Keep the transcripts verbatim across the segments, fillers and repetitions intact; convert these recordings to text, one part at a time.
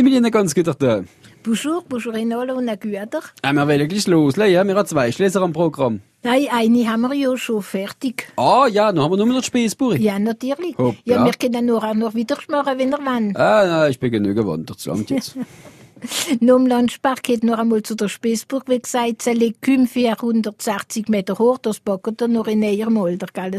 Emilienne Gansgüter. Bonjour, bonjour in alle und Güter. Ah, wir wollen gleich loslegen, ja? Wir haben zwei Schläser am Programm. Nein, eine haben wir ja schon fertig. Ah ja, dann haben wir nur noch die Spesburg. Ja, natürlich. Hoppla. Ja, wir können nur auch noch wieder machen, wenn ihr wollt. Ah, nein, ich bin genug gewandert, das langt jetzt. Noch im Landespark geht noch einmal zu der Spesburg, wie gesagt, sie liegt vierhundertsechzig Meter hoch, das packt ihr noch in einem Molder, gell?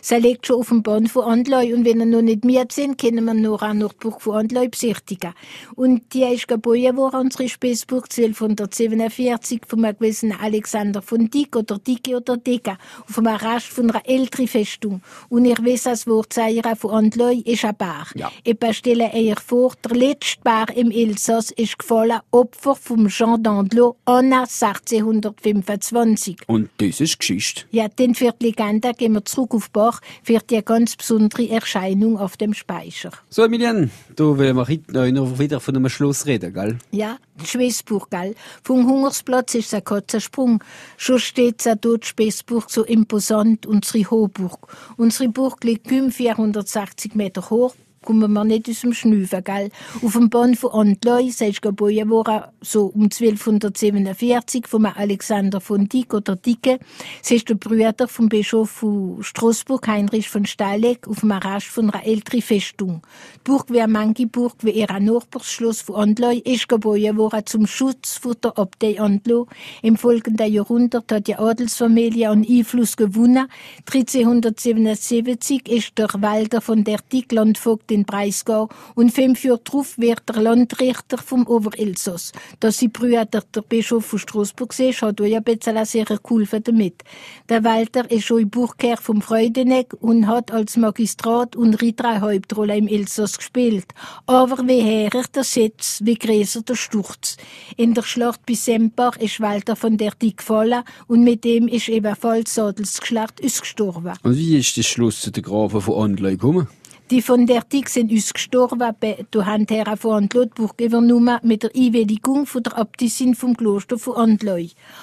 Sie liegt schon auf dem Bahnhof von Andlau und wenn ihr noch nicht mit sind, können wir noch auch noch die Burg von Andlau besichtigen. Und die ist gebaut worden, unsere Spesburg, zwölfhundertsiebenundvierzig, vom gewissen Alexander von Dick oder Dicke oder Dicke, auf einem Rest von einer älteren Festung. Und ihr wisst, das Wort von Andlau ist ein Bar. Ja. Ich stelle euch vor, der letzte Bar im Elsass ist gefallen, Opfer vom Jean d'Andlau an sechzehnhundertfünfundzwanzig. Und das ist Geschichte. Ja, denn für die Legende gehen wir zurück auf Bach für die ganz besondere Erscheinung auf dem Speicher. So, Emilienne, du willst wir heute noch wieder von einem Schloss reden, gell? Ja, Spesburg, gell? Vom Hungersplatz ist es ein kurzer Sprung. Schon steht es dort Spesburg so imposant, unsere Hochburg. Unsere Burg liegt vierhundertsechzig Meter hoch. Kommen wir nicht aus dem Schnüffeln, gell? Auf dem Bahnhof von Andlau, sie ist gebaut worden, so um zwölfhundertsiebenundvierzig, von Alexander von Dick oder Dicke. Sie ist der Bruder vom Bischof von Straßburg, Heinrich von Steilek, auf dem Rest von einer älteren Festung. Die Burg, wie manche Burg, wie ihr Nachbarschloss von Andlau, ist gebaut worden zum Schutz von der Abtei Andlau. Im folgenden Jahrhundert hat die Adelsfamilie einen Einfluss gewonnen. dreizehnhundertsiebenundsiebzig ist der Walter von der Dicke Landvogt in Breisgau und fünf Jahre darauf wird der Landrichter vom Oberelsass. Dass sie früher der Bischof von Straßburg ist, hat euch ein bisschen sehr geholfen damit. Der Walter ist schon Burgherr vom Freudenegg und hat als Magistrat und Ritter eine Hauptrolle im Elsass gespielt. Aber wie herrer der Setz, wie größer der Sturz. In der Schlacht bei Sempach ist Walter von der Dicke gefallen und mit dem ist ebenfalls das Geschlecht ausgestorben. Und wie ist das Schloss zu den Grafen von Andlau gekommen? Die von der Dicke sind ausgestorben, die haben die Herren von Andlau die Burg übernommen mit der Einwilligung von der Abtissin vom Kloster von Andlau.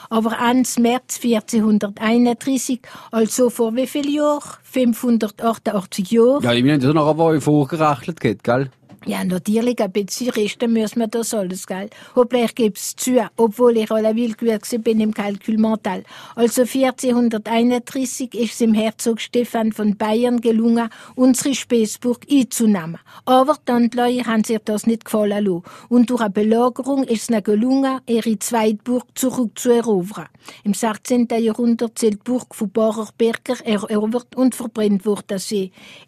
Aber Ende März vierzehnhunderteinunddreißig, also vor wie vielen Jahren? fünfhundertachtundachtzig Jahren. Ja, ich meine, das ist noch einmal vorgerechnet, gell? Ja, natürlich, ein bisschen resten müssen wir das alles, gell? Hoppla, ich gebe es zu, obwohl ich alle wild gewesen bin im Kalkül mental. Also vierzehnhunderteinunddreißig ist es dem Herzog Stefan von Bayern gelungen, unsere Spesburg einzunehmen. Aber die Andlauer haben sich das nicht gefallen lassen. Und durch eine Belagerung ist es ihnen gelungen, ihre Zweitburg zurückzuerobern. Im sechzehnten Jahrhundert sind die Burg von Barer Berger erobert und verbrennt worden.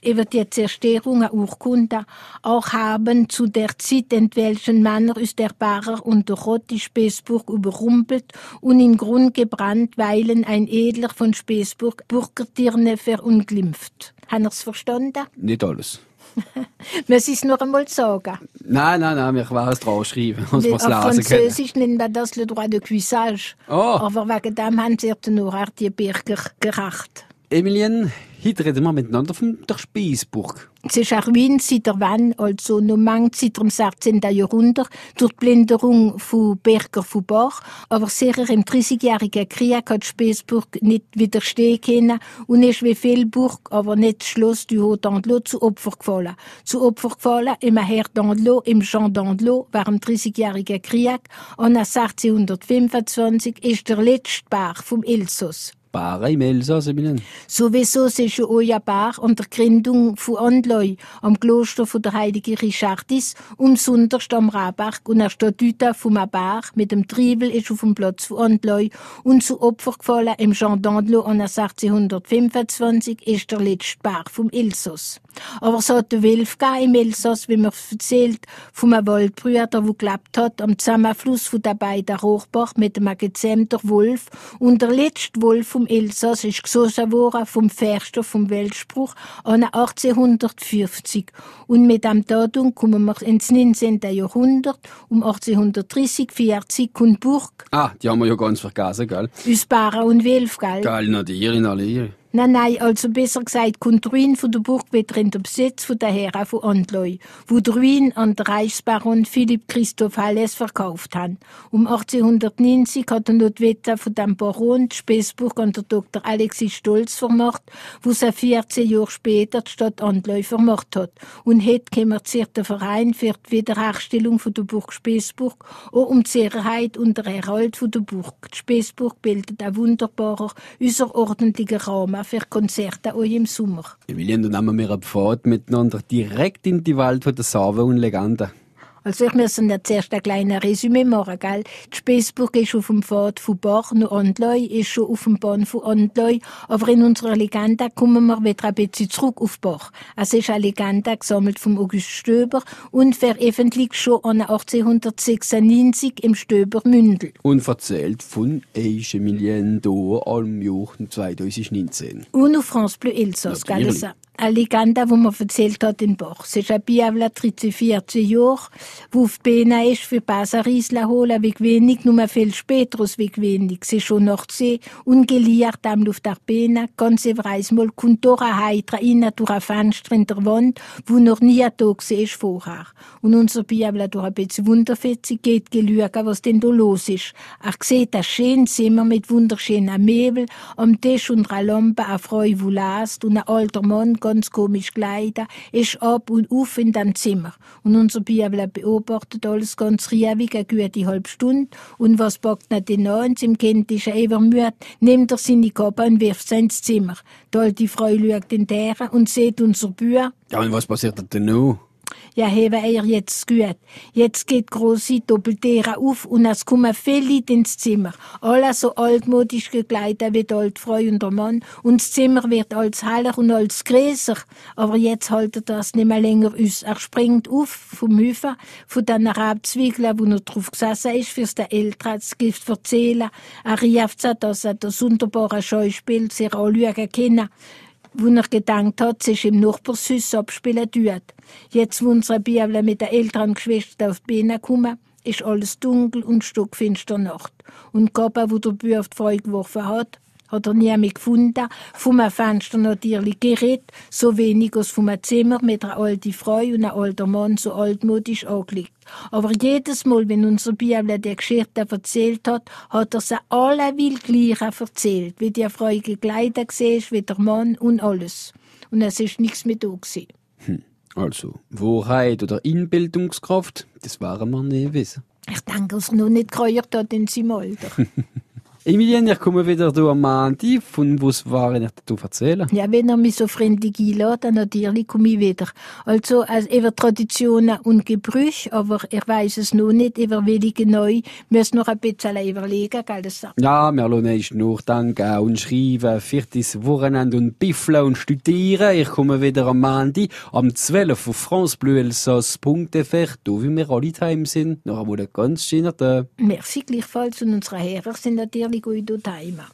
Über die Zerstörung eine Urkunde auch haben zu der Zeit, in welchen Männer aus der Barer und der Rot die Spesburg überrumpelt und in Grund gebrannt, weilen ein Edler von Spesburg Burgertirne verunglimpft. Haben Sie es verstanden? Nicht alles. Muss ich es noch einmal sagen? Nein, nein, nein, ich werde es drauf schreiben. Auf Französisch können. Nennt man das «le droit de cuissage». Oh. Aber wegen dem haben sie nur auch die Berger gerecht. Emilienne, heute reden wir miteinander von der Spesburg. Es ist eine Ruine seit der Wende, also noch manche seit dem sechzehnten Jahrhundert, durch die Plünderung von Berger von Bach. Aber sicher im dreißigjährigen Krieg hat Spesburg nicht widerstehen können und ist wie viel Burg, aber nicht das Schloss du Haut d'Andlau zu Opfer gefallen. Zu Opfer gefallen im Herr d'Andlau, im Jean d'Andlau, während dem dreißigjährigen Krieg. Und sechzehnhundertfünfundzwanzig ist der letzte Berg vom Elsass. Paare im Elsass, Emilienne. Sowieso ist schon euer Paar an der Gründung von Andlau, am Kloster von der Heiligen Richardis, umsonderst am Rabach und der Statute von einem Paar mit dem Triebel ist auf dem Platz von Andlau und zu Opfer gefallen im Jean d'Andlau an sechzehnhundertfünfundzwanzig ist der letzte Paar vom Elsass. Aber es hat einen Wolf gegeben im Elsass, wie man erzählt, von einem Waldbrüder, der gelebt hat, am Zusammenfluss von den beiden Hochbach mit einem gezähmten Wolf und der letzte Wolf vom Elsass ist gesossen worden vom Förster vom Weltspruch an achtzehnhundertfünfzig. Und mit dem Datum kommen wir ins neunzehnten Jahrhundert. Um achtzehnhundertdreißig, vierzig kommt Burg. Ah, die haben wir ja ganz vergessen, gell? Aus Barra und Welf, gell? Gell, na die, na die. Nein, nein, also besser gesagt, kommt die Ruine von der Burg wieder in den Besitz von der Herren von Andlau, wo die Ruine an den Reichsbaron Philipp Christoph Halle verkauft haben. Um achtzehnhundertneunzig hat er noch die Wette von dem Baron Spesburg an der Doktor Alexis Stolz vermacht, wo sie vierzehn Jahre später die Stadt Andlau vermacht hat und hat kommerziert den Verein für die Wiederherstellung von der Burg Spesburg auch um die Sicherheit und der Erhalt von der Burg. Die Spesburg bildet ein wunderbarer, außerordentlicher Rahmen für Konzerte auch im Sommer. Emilien, dann nehmen wir einen Pfad miteinander direkt in die Welt von der Save und Legenden. Also ich muss ja zuerst ein kleines Resümee machen, gell? Die Spesburg ist auf dem Pfad von Bach nach Andlau, ist schon auf dem Bahn von Andlau, aber in unserer Legende kommen wir wieder ein bisschen zurück auf Bach. Es ist eine Legende gesammelt vom August Stöber und veröffentlicht schon achtzehnhundertsechsundneunzig im Stöbermündel. Und erzählt von Emilien hier am Juni zweitausendneunzehn. Und auf France Bleu Elsass, gell? Eine Legende, die man erzählt hat in Bach. Es ist ein Biavla dreizehn, vierzehn Jahre, wo auf die Beine ist, für Basarisla holen, wie wenig, nur viel später als wie wenig. Sie ist schon nachgesehen und geliehrt am auf der Beine. Ganz einmal kommt durch eine Heide rein, durch ein Fenster in der Wand, wo noch nie ein Tag ist vorher. Und unser Biavla durch ein bisschen wunderfetzig geht schauen, was denn da los ist. Er sieht ein schönes Zimmer mit wunderschönen Möbeln, am Tisch und einer Lampe, eine Frau, die lässt, und ein alter Mann, ganz komisch gekleidet, ist ab und auf in dem Zimmer. Und unser Biabler beobachtet alles ganz ruhig, eine gute halbe Stunde. Und was packt er denn an? Sein Kind ist er übermüdet, nimmt er seine Kappe und wirft sie ins Zimmer. Die alte Frau schaut in die Herren und sieht unser Bauer. Ja, und was passiert denn nun? Ja, haben wir jetzt gehört. Jetzt geht große Doppeltiere auf und es kommen viele Leute ins Zimmer. Alle so altmodisch gekleidet wie die alte Frau und der Mann. Und das Zimmer wird als heller und als größer. Aber jetzt haltet er es nicht mehr länger aus. Er springt auf vom Ufer, von den Raubzwiegeln, wo er drauf gesessen ist, fürs den Eltern das Gift zu erzählen. Er rieft sie, dass er das wunderbare Schauspiel sich anschauen kann, wo er gedacht hat, sich im Nachbarshaus abspielen tut. Jetzt, wo unsere Bibel mit den Eltern und Geschwistern auf die Beine kommen, ist alles dunkel und stockfinster Nacht. Und Kappa, wo der Bauer auf die Frau geworfen hat, hat er nie mehr gefunden. Vom Fenster natürlich gerät, so wenig als vom Zimmer mit einer alten Frau und einem alten Mann so altmodisch angelegt. Aber jedes Mal, wenn unser Bibel die Geschichte erzählt hat, hat er sie alle wild gleich erzählt, wie die Frau gekleidet war, wie der Mann und alles. Und es ist nichts mehr da gewesen. Hm. Also, Wahrheit oder Inbildungskraft, das waren wir nie wissen. Ich denke, dass er noch nicht geheuert hat in seinem Alter. Emilien, ich komme wieder hier am Montag. Von was war ich dazu erzählen? Ja, wenn er mich so freundlich einlädt, dann natürlich komme ich wieder. Also, also über Traditionen und Gebrüche, aber ich weiß es noch nicht, über welche neu. Wir müssen noch ein bisschen überlegen, gell? Ja, wir lassen uns nur denken und schreiben, viertes Wochenende und biffeln und studieren. Ich komme wieder am Montag, am zwölf auf francebleuelsass punkt f r, da wie wir alle daheim sind. Noch einmal ganz schöner Tag. Merci gleichfalls und unsere Herren sind natürlich. Guido Timer.